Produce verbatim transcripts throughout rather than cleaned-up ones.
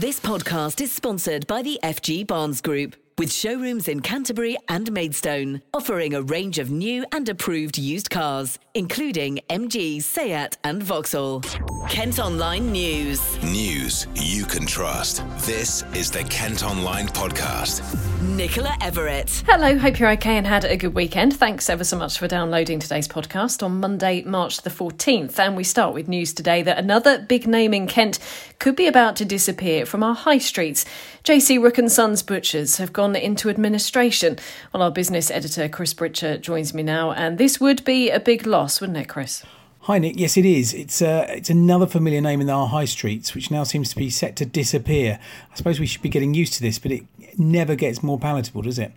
This podcast is sponsored by the F G Barnes Group, with showrooms in Canterbury and Maidstone, offering a range of new and approved used cars, including M G, Seat and Vauxhall. Kent Online News. News you can trust. This is the Kent Online Podcast. Nicola Everett. Hello, hope you're okay and had a good weekend. Thanks ever so much for downloading today's podcast on Monday, March the fourteenth. And we start with news today that another big name in Kent could be about to disappear from our high streets. J C Rook and Sons Butchers have gone into administration. Well, our business editor, Chris Britcher, joins me now. And this would be a big loss, wouldn't it, Chris? Hi, Nick. Yes, it is. It's uh, it's another familiar name in our high streets, which now seems to be set to disappear. I suppose we should be getting used to this, but it never gets more palatable, does it?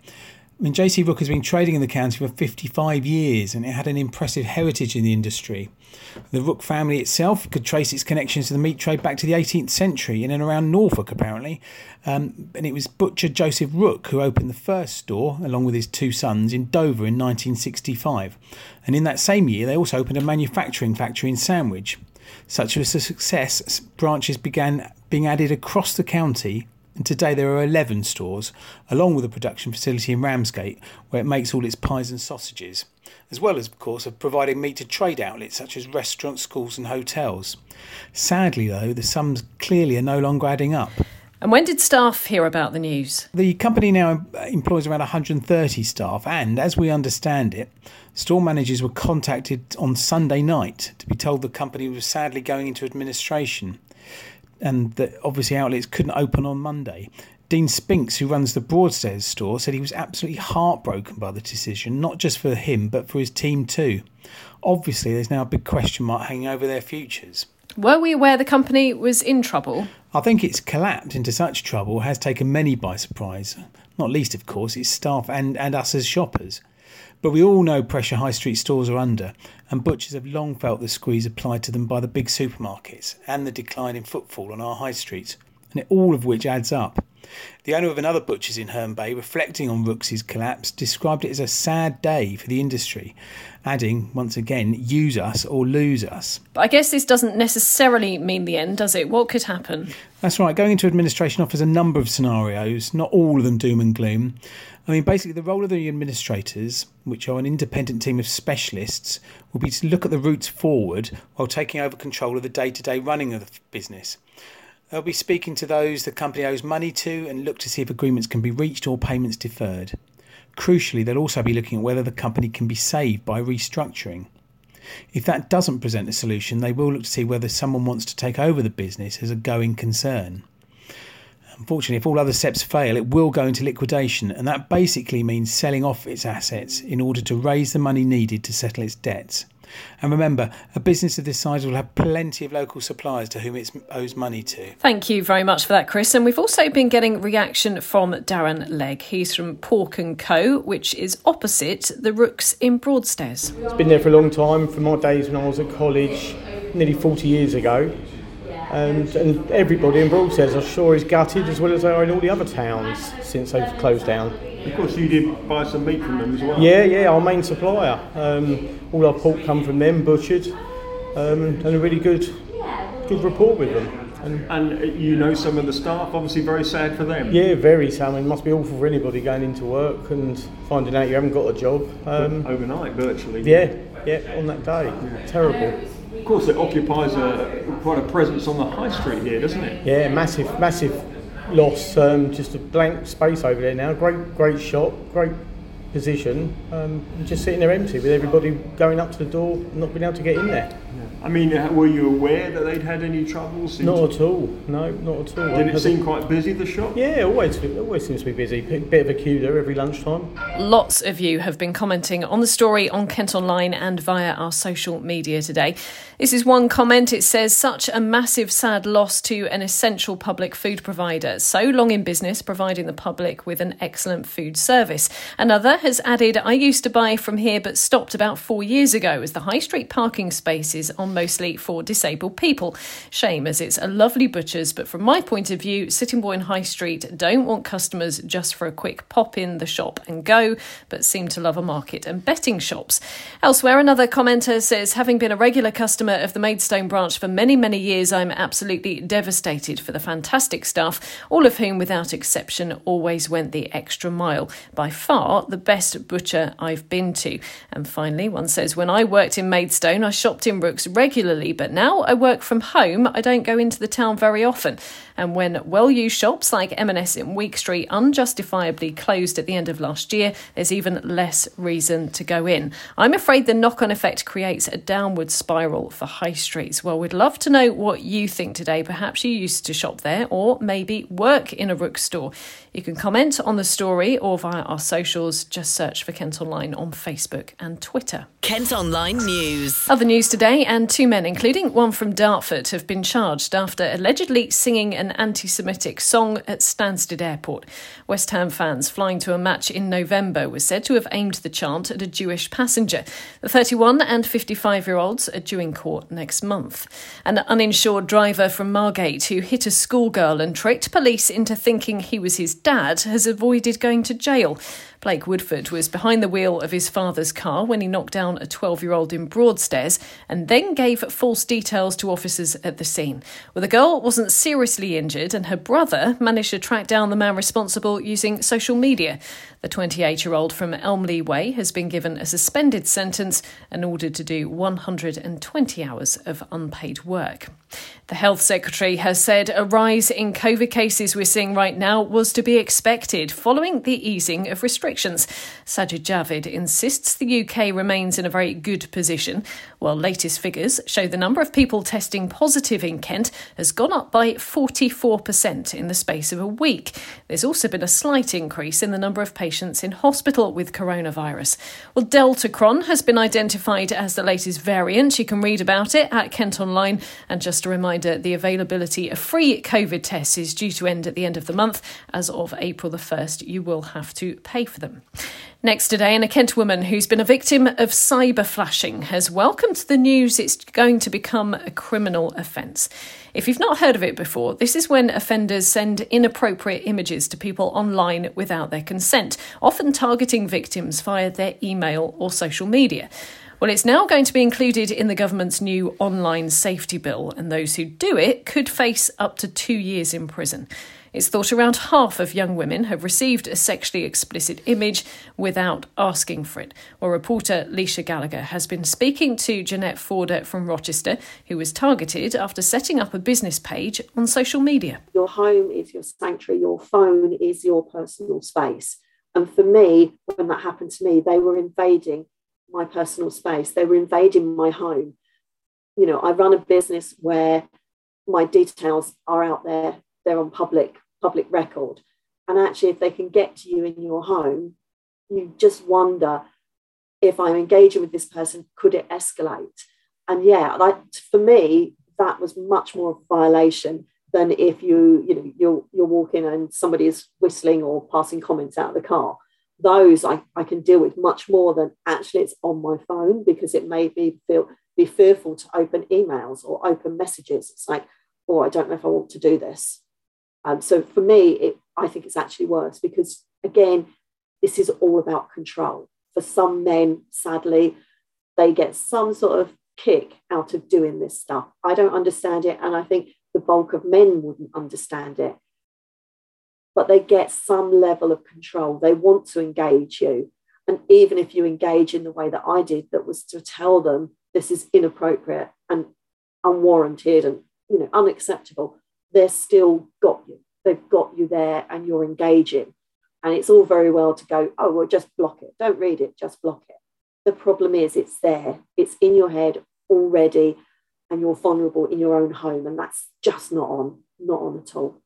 I mean, J C Rook has been trading in the county for fifty-five years, and it had an impressive heritage in the industry. The Rook family itself could trace its connections to the meat trade back to the eighteenth century in and around Norfolk, apparently. Um, and it was butcher Joseph Rook who opened the first store, along with his two sons, in Dover in nineteen sixty-five. And in that same year, they also opened a manufacturing factory in Sandwich. Such was the success, branches began being added across the county, and today there are eleven stores, along with a production facility in Ramsgate, where it makes all its pies and sausages, as well as, of course, of providing meat to trade outlets such as restaurants, schools and hotels. Sadly, though, the sums clearly are no longer adding up. And when did staff hear about the news? The company now employs around one hundred thirty staff, and as we understand it, store managers were contacted on Sunday night to be told the company was sadly going into administration, and that obviously outlets couldn't open on Monday. Dean Spinks, who runs the Broadstairs store, said he was absolutely heartbroken by the decision, not just for him, but for his team too. Obviously, there's now a big question mark hanging over their futures. Were we aware the company was in trouble? I think it's collapsed into such trouble has taken many by surprise, not least, of course, its staff and, and us as shoppers. But we all know pressure high street stores are under, and butchers have long felt the squeeze applied to them by the big supermarkets and the decline in footfall on our high streets, and it, all of which adds up. The owner of another butcher's in Herne Bay, reflecting on Rook's collapse, described it as a sad day for the industry, adding, once again, use us or lose us. But I guess this doesn't necessarily mean the end, does it? What could happen? That's right. Going into administration offers a number of scenarios, not all of them doom and gloom. I mean, basically, the role of the administrators, which are an independent team of specialists, will be to look at the routes forward while taking over control of the day-to-day running of the business. They'll be speaking to those the company owes money to and look to see if agreements can be reached or payments deferred. Crucially, they'll also be looking at whether the company can be saved by restructuring. If that doesn't present a solution, they will look to see whether someone wants to take over the business as a going concern. Unfortunately, if all other steps fail, it will go into liquidation, and that basically means selling off its assets in order to raise the money needed to settle its debts. And remember, a business of this size will have plenty of local suppliers to whom it owes money to. Thank you very much for that, Chris. And we've also been getting reaction from Darren Legg. He's from Pork and Co, which is opposite the Rooks in Broadstairs. It's been there for a long time, from my days when I was at college, nearly forty years ago. And, and everybody in Broadstairs, I'm sure, is gutted, as well as they are in all the other towns since they've closed down. Of course, you did buy some meat from them as well. Yeah, yeah, our main supplier. Um, all our pork come from them, butchered, um, and a really good, good rapport with them. And, and you know some of the staff, obviously very sad for them. Yeah, very sad. I mean, it must be awful for anybody going into work and finding out you haven't got a job. Um, Overnight, virtually. Yeah, yeah, on that day. Yeah. Terrible. Of course, it occupies a, quite a presence on the high street here, doesn't it? Yeah, massive, massive loss. Um, just a blank space over there now. Great, great shop, great position. Um, just sitting there empty with everybody going up to the door, and not being able to get in there. Yeah. I mean, were you aware that they'd had any troubles? Not at all. No, not at all. Did it seem quite busy, the shop? Yeah, always, always seems to be busy. Bit of a queue there every lunchtime. Lots of you have been commenting on the story on Kent Online and via our social media today. This is one comment. It says, such a massive sad loss to an essential public food provider. So long in business, providing the public with an excellent food service. Another has added, I used to buy from here but stopped about four years ago as the high street parking spaces prices are mostly for disabled people. Shame, as it's a lovely butcher's, but from my point of view, Sitting Bourne High Street don't want customers just for a quick pop in the shop and go, but seem to love a market and betting shops. Elsewhere, another commenter says, having been a regular customer of the Maidstone branch for many, many years, I'm absolutely devastated for the fantastic staff, all of whom, without exception, always went the extra mile. By far the best butcher I've been to. And finally, one says, when I worked in Maidstone, I shopped in Rooks regularly, but now I work from home. I don't go into the town very often. And when well-used shops like M and S in Week Street unjustifiably closed at the end of last year, there's even less reason to go in. I'm afraid the knock-on effect creates a downward spiral for high streets. Well, we'd love to know what you think today. Perhaps you used to shop there or maybe work in a Rooks store. You can comment on the story or via our socials. Just search for Kent Online on Facebook and Twitter. Kent Online News. Other news today, and two men, including one from Dartford, have been charged after allegedly singing an anti-Semitic song at Stansted Airport. West Ham fans flying to a match in November were said to have aimed the chant at a Jewish passenger. The thirty-one and fifty-five-year-olds are due in court next month. An uninsured driver from Margate who hit a schoolgirl and tricked police into thinking he was his dad has avoided going to jail. Blake Woodford was behind the wheel of his father's car when he knocked down a twelve-year-old in Broadstairs and then gave false details to officers at the scene. Well, the girl wasn't seriously injured and her brother managed to track down the man responsible using social media. The twenty-eight-year-old from Elmley Way has been given a suspended sentence and ordered to do one hundred twenty hours of unpaid work. The Health Secretary has said a rise in COVID cases we're seeing right now was to be expected following the easing of restrictions. Sajid Javid insists the U K remains in a very good position. While latest figures show the number of people testing positive in Kent has gone up by forty-four percent in the space of a week. There's also been a slight increase in the number of patients in hospital with coronavirus. Well, Deltacron has been identified as the latest variant. You can read about it at Kent Online. And just a reminder, the availability of free COVID tests is due to end at the end of the month. As of April the first, you will have to pay for them. Next today, and a Kent woman who's been a victim of cyber flashing has welcomed the news it's going to become a criminal offence. If you've not heard of it before, this is when offenders send inappropriate images to people online without their consent, often targeting victims via their email or social media. Well, it's now going to be included in the government's new online safety bill, and those who do it could face up to two years in prison. It's thought around half of young women have received a sexually explicit image without asking for it. Well, reporter Leisha Gallagher has been speaking to Jeanette Forder from Rochester, who was targeted after setting up a business page on social media. Your home is your sanctuary, your phone is your personal space. And for me, when that happened to me, they were invading my personal space. They were invading my home. You know, I run a business where my details are out there. They're on public public record. And actually, if they can get to you in your home, you just wonder, if I'm engaging with this person, could it escalate? And yeah, like for me, that was much more of a violation than if you, you know, you're you're walking and somebody is whistling or passing comments out of the car. Those I, I can deal with much more than actually it's on my phone, because it made me feel be fearful to open emails or open messages. It's like, oh, I don't know if I want to do this. Um, so for me, it, I think it's actually worse because, again, this is all about control. For some men, sadly, they get some sort of kick out of doing this stuff. I don't understand it, and I think the bulk of men wouldn't understand it. But they get some level of control. They want to engage you. And even if you engage in the way that I did, that was to tell them this is inappropriate and unwarranted and, you know, unacceptable, they're still got you. They've got you there and you're engaging. And it's all very well to go, oh, well, just block it. Don't read it, just block it. The problem is it's there. It's in your head already and you're vulnerable in your own home. And that's just not on, not on at all.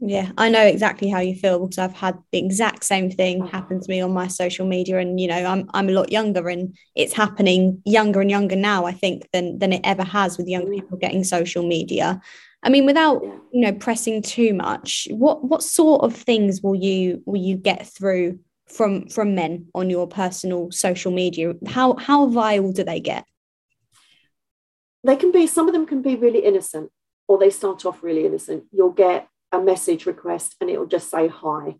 Yeah, I know exactly how you feel because I've had the exact same thing happen to me on my social media. And, you know, I'm I'm a lot younger and it's happening younger and younger now, I think, than than it ever has with young people getting social media. I mean, without, you know, pressing too much, what what sort of things will you will you get through from from men on your personal social media? How how vile do they get? they can be, some of them can be really innocent, or they start off really innocent. You'll get a message request and it'll just say hi.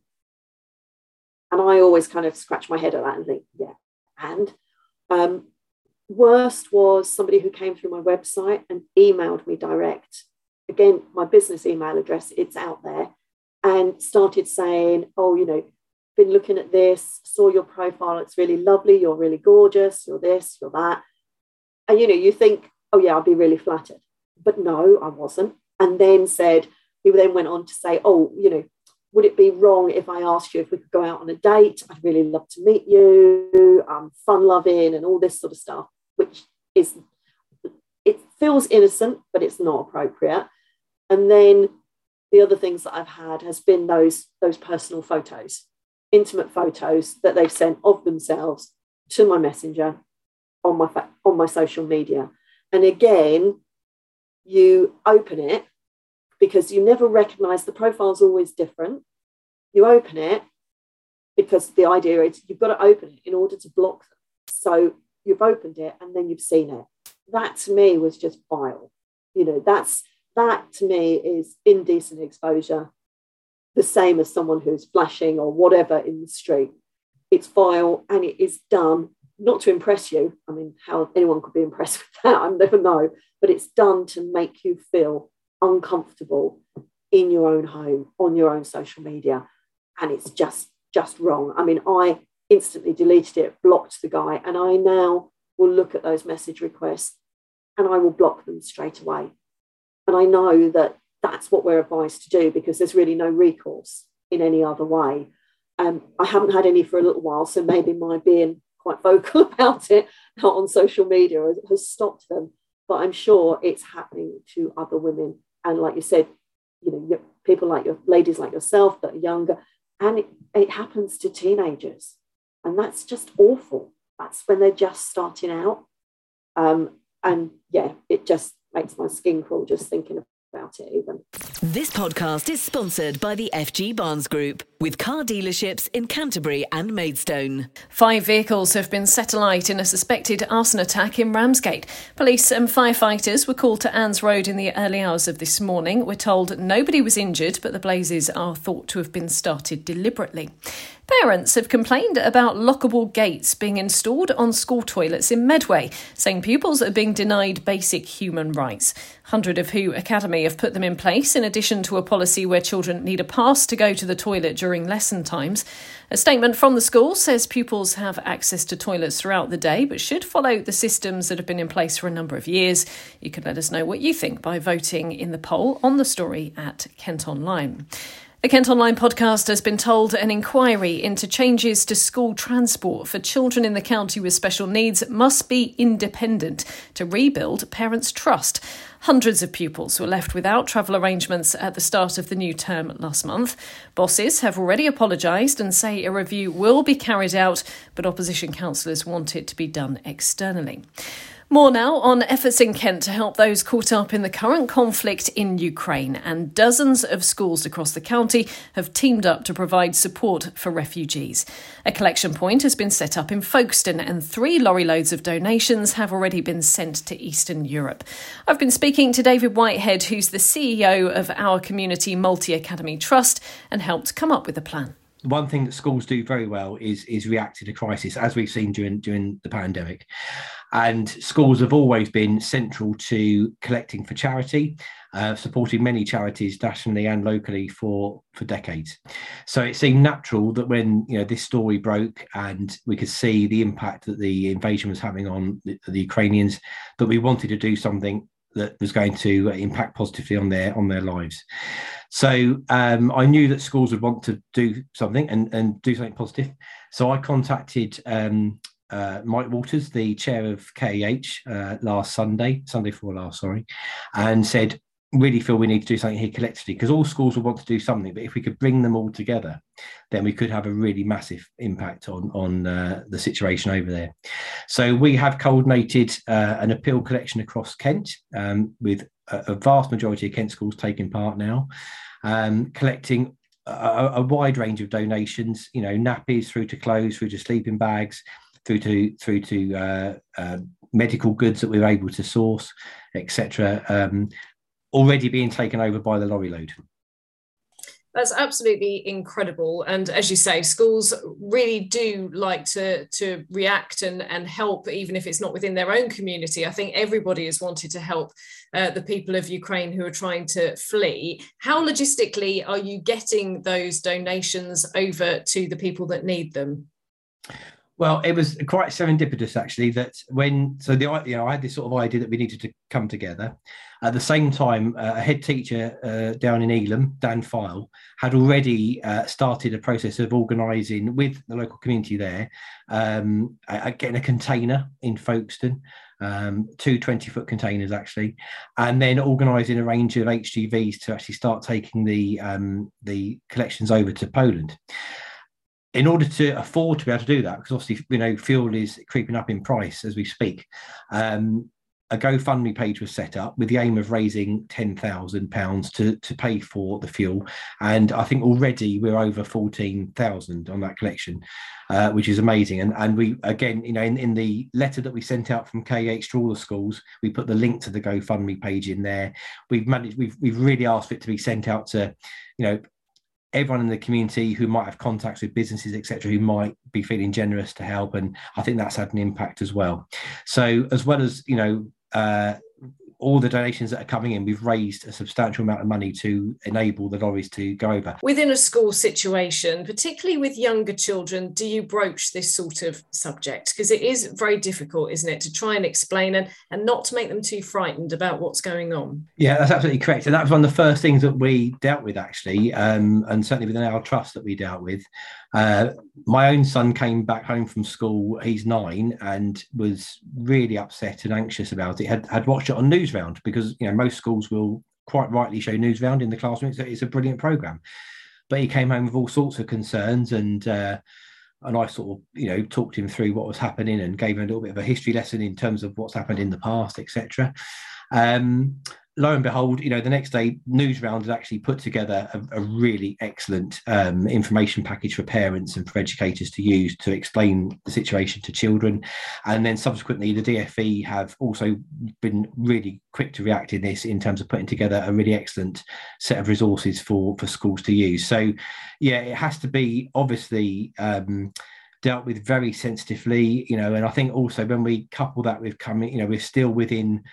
And I always kind of scratch my head at that and think, yeah. And um, worst was somebody who came through my website and emailed me direct. Again, my business email address, it's out there, and started saying, oh, you know, been looking at this, saw your profile, it's really lovely, you're really gorgeous, you're this, you're that. And, you know, you think, oh, yeah, I'd be really flattered. But no, I wasn't. And then said, he then went on to say, oh, you know, would it be wrong if I asked you if we could go out on a date? I'd really love to meet you. I'm fun-loving and all this sort of stuff, which is, it feels innocent, but it's not appropriate. And then the other things that I've had has been those, those personal photos, intimate photos that they've sent of themselves to my messenger on my, fa- on my social media. And again, you open it, because you never recognise, the profile's always different. You open it because the idea is you've got to open it in order to block them. So you've opened it and then you've seen it. That to me was just vile. You know, that's, that to me is indecent exposure, the same as someone who's flashing or whatever in the street. It's vile, and it is done not to impress you. I mean, how anyone could be impressed with that, I never know. But it's done to make you feel uncomfortable in your own home, on your own social media, and it's just just wrong. I mean, I instantly deleted it, blocked the guy, and I now will look at those message requests and I will block them straight away. And I know that that's what we're advised to do, because there's really no recourse in any other way. Um, I haven't had any for a little while, so maybe my being quite vocal about it not on social media has stopped them, but I'm sure it's happening to other women. And like you said, you know, people like your ladies like yourself that are younger, and it, it happens to teenagers. And that's just awful. That's when they're just starting out. Um, and yeah, it just makes my skin crawl just thinking about it even. This podcast is sponsored by the F G Barnes Group, with car dealerships in Canterbury and Maidstone. Five vehicles have been set alight in a suspected arson attack in Ramsgate. Police and firefighters were called to Anne's Road in the early hours of this morning. We're told nobody was injured, but the blazes are thought to have been started deliberately. Parents have complained about lockable gates being installed on school toilets in Medway, saying pupils are being denied basic human rights. Hundred of Who Academy have put them in place, in addition to a policy where children need a pass to go to the toilet during lesson times. A statement from the school says pupils have access to toilets throughout the day, but should follow the systems that have been in place for a number of years. You can let us know what you think by voting in the poll on the story at Kent Online. The Kent Online podcast has been told an inquiry into changes to school transport for children in the county with special needs must be independent to rebuild parents' trust. Hundreds of pupils were left without travel arrangements at the start of the new term last month. Bosses have already apologised and say a review will be carried out, but opposition councillors want it to be done externally. More now on efforts in Kent to help those caught up in the current conflict in Ukraine, and dozens of schools across the county have teamed up to provide support for refugees. A collection point has been set up in Folkestone, and three lorry loads of donations have already been sent to Eastern Europe. I've been speaking to David Whitehead, who's the C E O of Our Community Multi Academy Trust, and helped come up with the plan. One thing that schools do very well is is react to the crisis, as we've seen during during the pandemic. And schools have always been central to collecting for charity, uh, supporting many charities nationally and locally for, for decades. So it seemed natural that when, you know, this story broke and we could see the impact that the invasion was having on the, the Ukrainians, that we wanted to do something that was going to impact positively on their on their lives. So um, I knew that schools would want to do something and, and do something positive. So I contacted um, uh, Mike Walters, the chair of K A H, uh, last Sunday, Sunday before last, sorry, and said, really feel we need to do something here collectively, because all schools will want to do something, but if we could bring them all together, then we could have a really massive impact on on uh, the situation over there. So we have coordinated uh, an appeal collection across Kent, um, with a, a vast majority of Kent schools taking part now, um, collecting a, a wide range of donations, you know, nappies through to clothes, through to sleeping bags, through to through to uh, uh, medical goods that we were able to source, et cetera, um, already being taken over by the lorry load. That's absolutely incredible. And as you say, schools really do like to, to react and, and help, even if it's not within their own community. I think everybody has wanted to help uh, the people of Ukraine who are trying to flee. How logistically are you getting those donations over to the people that need them? Well, it was quite serendipitous, actually, that when, so the you know, I had this sort of idea that we needed to come together. At the same time, uh, a head teacher uh, down in Elam, Dan File, had already uh, started a process of organising with the local community there, um, uh, getting a container in Folkestone, um, two twenty-foot containers, actually, and then organising a range of H G Vs to actually start taking the um, the collections over to Poland. In order to afford to be able to do that, because obviously, you know, fuel is creeping up in price as we speak, um, a GoFundMe page was set up with the aim of raising ten thousand pounds to, to pay for the fuel. And I think already we're over fourteen thousand on that collection, uh, which is amazing. And and we, again, you know, in, in the letter that we sent out from K H to all the schools, we put the link to the GoFundMe page in there. We've managed, we've, we've really asked for it to be sent out to, you know, everyone in the community who might have contacts with businesses, et cetera, who might be feeling generous to help. And I think that's had an impact as well. So as well as, you know, uh, all the donations that are coming in, we've raised a substantial amount of money to enable the lorries to go over. Within a school situation, particularly with younger children, do you broach this sort of subject? Because it is very difficult, isn't it, to try and explain and, and not to make them too frightened about what's going on. Yeah, that's absolutely correct. And that was one of the first things that we dealt with, actually, um, and certainly within our trust that we dealt with. Uh, my own son came back home from school, he's nine, and was really upset and anxious about it. Had, had watched it on Newsround, because, you know, most schools will quite rightly show Newsround in the classroom. It's a, it's a brilliant programme. But he came home with all sorts of concerns, and uh, and I sort of, you know, talked him through what was happening and gave him a little bit of a history lesson in terms of what's happened in the past, et cetera. Um, lo and behold, you know, the next day, Newsround had actually put together a, a really excellent um, information package for parents and for educators to use to explain the situation to children. And then subsequently, the D f E have also been really quick to react in this in terms of putting together a really excellent set of resources for, for schools to use. So, yeah, it has to be obviously um, dealt with very sensitively, you know, and I think also when we couple that with coming, you know, we're still within,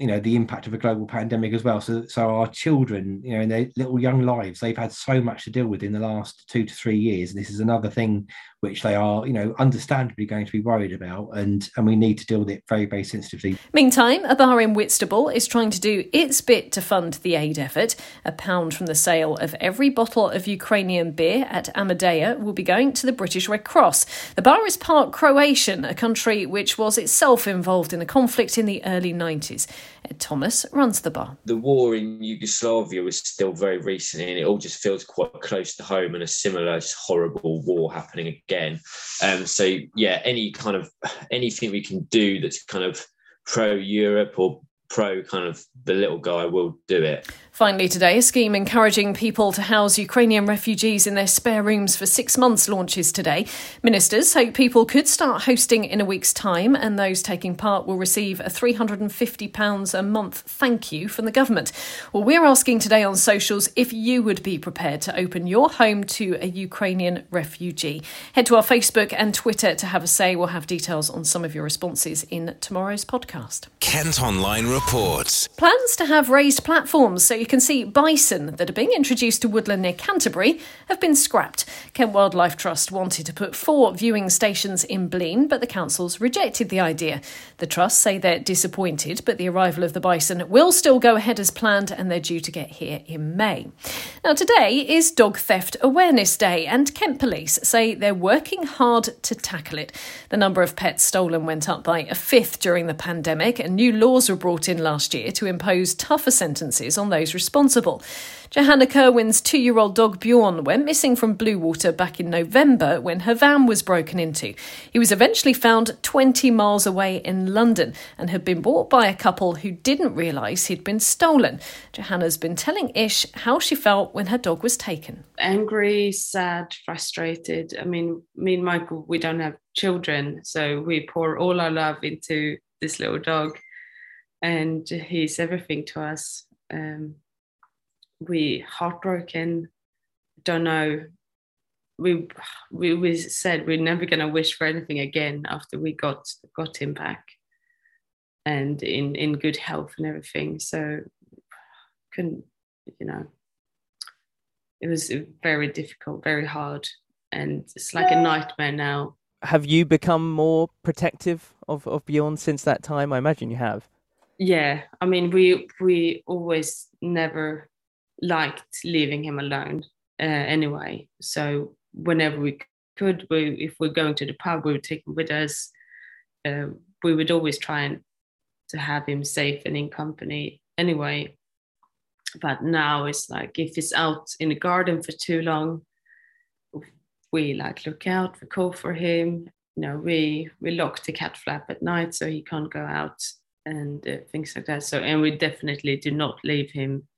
you know, the impact of a global pandemic as well. So, so our children, you know, in their little young lives, they've had so much to deal with in the last two to three years. And this is another thing which they are, you know, understandably going to be worried about. And, and we need to deal with it very, very sensitively. Meantime, a bar in Whitstable is trying to do its bit to fund the aid effort. A pound from the sale of every bottle of Ukrainian beer at Amadea will be going to the British Red Cross. The bar is part Croatian, a country which was itself involved in a conflict in the early nineties. Ed Thomas runs the bar. The war in Yugoslavia was still very recent, and it all just feels quite close to home, and a similar horrible war happening again. Um, so, yeah, any kind of anything we can do that's kind of pro-Europe or pro kind of the little guy will do it. Finally today, a scheme encouraging people to house Ukrainian refugees in their spare rooms for six months launches today. Ministers hope people could start hosting in a week's time, and those taking part will receive a three hundred fifty pounds a month thank you from the government. Well, we're asking today on socials if you would be prepared to open your home to a Ukrainian refugee. Head to our Facebook and Twitter to have a say. We'll have details on some of your responses in tomorrow's podcast. Kent Online reports. Plans to have raised platforms so you can see bison that are being introduced to woodland near Canterbury have been scrapped. Kent Wildlife Trust wanted to put four viewing stations in Blean, but the councils rejected the idea. The Trust say they're disappointed, but the arrival of the bison will still go ahead as planned, and they're due to get here in May. Now, today is Dog Theft Awareness Day, and Kent Police say they're working hard to tackle it. The number of pets stolen went up by a fifth during the pandemic, and new laws were brought in last year to impose tougher sentences on those responsible. Johanna Kerwin's two-year-old dog Bjorn went missing from Bluewater back in November when her van was broken into. He was eventually found twenty miles away in London and had been bought by a couple who didn't realise he'd been stolen. Johanna's been telling Ish how she felt when her dog was taken. Angry, sad, frustrated. I mean, me and Michael, we don't have children, so we pour all our love into this little dog, and he's everything to us. Um, we heartbroken, don't know. We we we said we're never going to wish for anything again after we got got him back, and in in good health and everything. So couldn't, you know, it was very difficult, very hard, and it's like a nightmare now. Have you become more protective of of Bjorn since that time? I imagine you have. Yeah, I mean, we we always never liked leaving him alone uh, anyway. So whenever we could, we, if we're going to the pub, we would take him with us. Uh, we would always try and to have him safe and in company anyway. But now it's like if he's out in the garden for too long, we like look out, we call for him. You know, we we lock the cat flap at night so he can't go out and uh, things like that. So, and we definitely do not leave him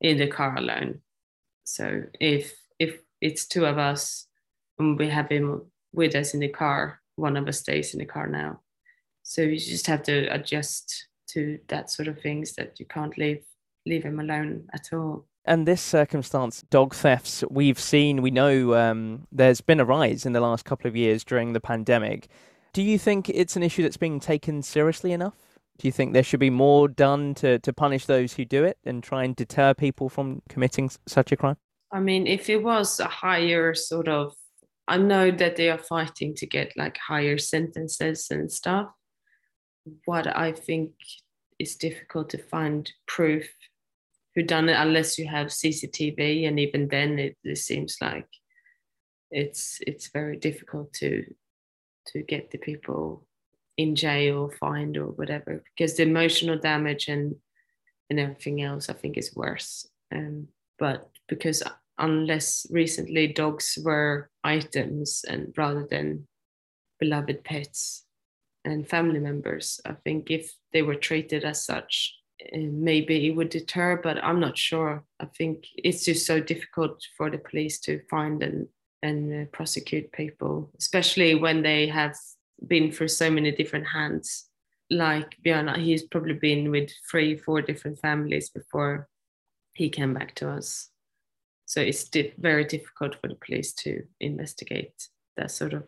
in the car alone. So if if it's two of us and we have him with us in the car, one of us stays in the car now. So you just have to adjust to that sort of things, that you can't leave leave him alone at all. And this circumstance, dog thefts, we've seen, we know um, there's been a rise in the last couple of years during the pandemic. Do you think it's an issue that's being taken seriously enough? Do you think there should be more done to, to punish those who do it and try and deter people from committing such a crime? I mean, if it was a higher sort of, I know that they are fighting to get like higher sentences and stuff. What I think is difficult to find proof who done it unless you have C C T V, and even then it, it seems like it's it's very difficult to to get the people in jail or fined or whatever, because the emotional damage and and everything else I think is worse. Um, but because unless recently dogs were items and rather than beloved pets and family members, I think if they were treated as such, maybe it would deter, but I'm not sure. I think it's just so difficult for the police to find and and prosecute people, especially when they have been through so many different hands. Like Bjorn, he's probably been with three, four different families before he came back to us. So it's di- very difficult for the police to investigate that sort of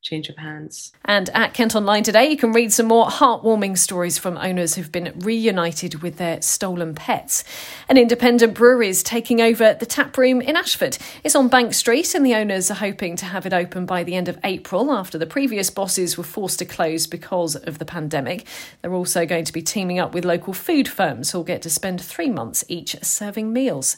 change of hands. And at Kent Online today, you can read some more heartwarming stories from owners who've been reunited with their stolen pets. An independent brewery is taking over the tap room in Ashford. It's on Bank Street, and the owners are hoping to have it open by the end of April after the previous bosses were forced to close because of the pandemic. They're also going to be teaming up with local food firms who'll get to spend three months each serving meals.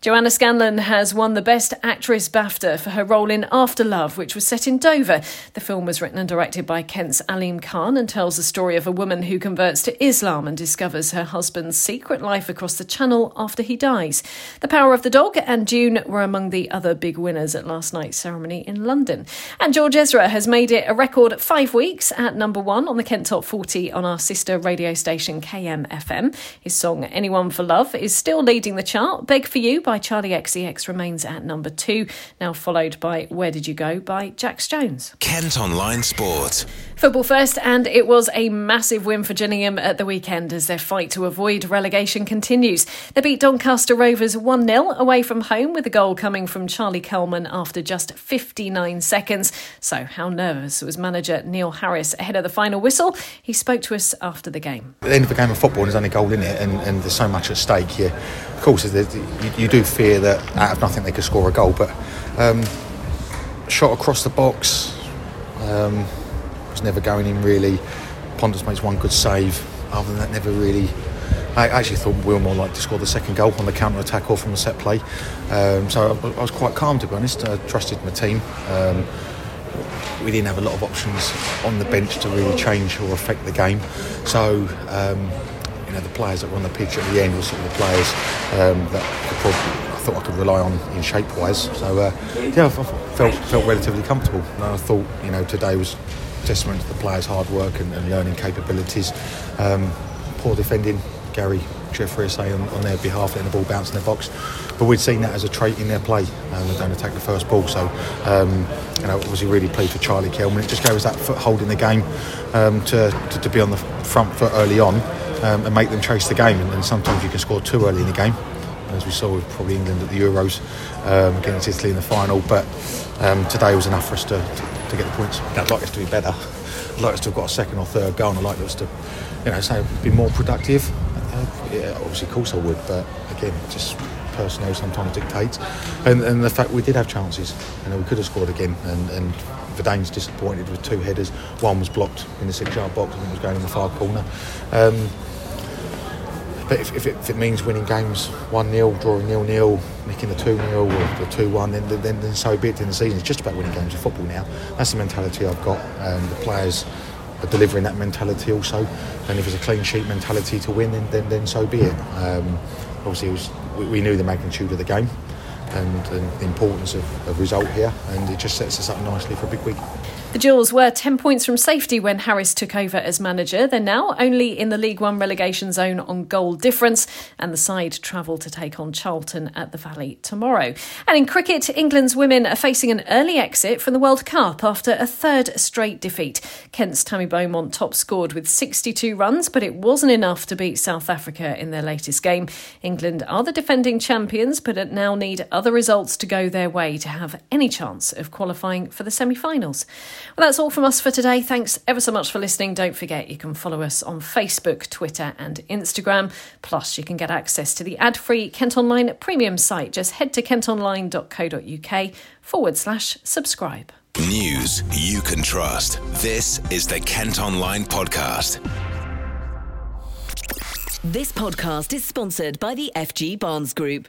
Joanna Scanlan has won the Best Actress BAFTA for her role in After Love, which was set in Dover. The film was written and directed by Kent's Alim Khan and tells the story of a woman who converts to Islam and discovers her husband's secret life across the Channel after he dies. The Power of the Dog and Dune were among the other big winners at last night's ceremony in London. And George Ezra has made it a record five weeks at number one on the Kent Top forty on our sister radio station K M F M. His song Anyone for Love is still leading the chart. Beg for You by Charlie X C X remains at number two, now followed by Where Did You Go by Jax Jones. Kent Online Sport. Football first, and it was a massive win for Gillingham at the weekend as their fight to avoid relegation continues. They beat Doncaster Rovers one nil away from home, with a goal coming from Charlie Kelman after just fifty-nine seconds. So how nervous was manager Neil Harris ahead of the final whistle? He spoke to us after the game. At the end of a game of football, there's only goal in it, and, and there's so much at stake here. Of course, you, you do fear that out of nothing they could score a goal, but um, shot across the box, um, was never going in really. Ponders makes one good save. Other than that, never really. I actually thought Wilmore liked to score the second goal on the counter attack or from the set play, um, so I, I was quite calm, to be honest. I trusted my team. Um, we didn't have a lot of options on the bench to really change or affect the game, so um, you know, the players that were on the pitch at the end were sort of the players um, that could probably, I thought I could rely on in shape-wise. So uh, yeah, I felt felt relatively comfortable. And I thought, you know, today was testament to the players' hard work and, and learning capabilities. Um, poor defending, Gary Jeffrey on, on their behalf, letting the ball bounce in the box. but we'd seen that as a trait in their play. Um, they don't attack the first ball, so um, you know, obviously really pleased for Charlie Kelman. It just gave us that foothold in the game um, to, to to be on the front foot early on um, and make them chase the game. And, and sometimes you can score too early in the game, as we saw with probably England at the Euros um, against Italy in the final. But um, today was enough for us to, to, to get the points. I'd like us to be better. I'd like us to have got a second or third goal, and I'd like us to, you know, say be more productive. Uh, yeah, obviously, of course I would, but again, just personnel sometimes dictates. And, and the fact we did have chances, you know, we could have scored again. And, and Verdane's disappointed with two headers. One was blocked in the six-yard box, and it was going in the far corner. Um, But if, if, it, if it means winning games one nil, drawing nil nil, making the two nil or the two one, then, then, then so be it in the season. It's just about winning games of football now. That's the mentality I've got. Um, the players are delivering that mentality also. And if it's a clean sheet mentality to win, then then, then so be it. Um, obviously, it was, we, we knew the magnitude of the game and, and the importance of, of result here. And it just sets us up nicely for a big week. The Jills were ten points from safety when Harris took over as manager. They're now only in the League One relegation zone on goal difference, and the side travel to take on Charlton at the Valley tomorrow. And in cricket, England's women are facing an early exit from the World Cup after a third straight defeat. Kent's Tammy Beaumont top scored with sixty-two runs, but it wasn't enough to beat South Africa in their latest game. England are the defending champions, but now need other results to go their way to have any chance of qualifying for the semi-finals. Well, that's all from us for today. Thanks ever so much for listening. Don't forget you can follow us on Facebook, Twitter and Instagram. Plus, you can get access to the ad-free Kent Online premium site. Just head to kentonline.co.uk forward slash subscribe. News you can trust. This is the Kent Online podcast. This podcast is sponsored by the F G Barnes Group,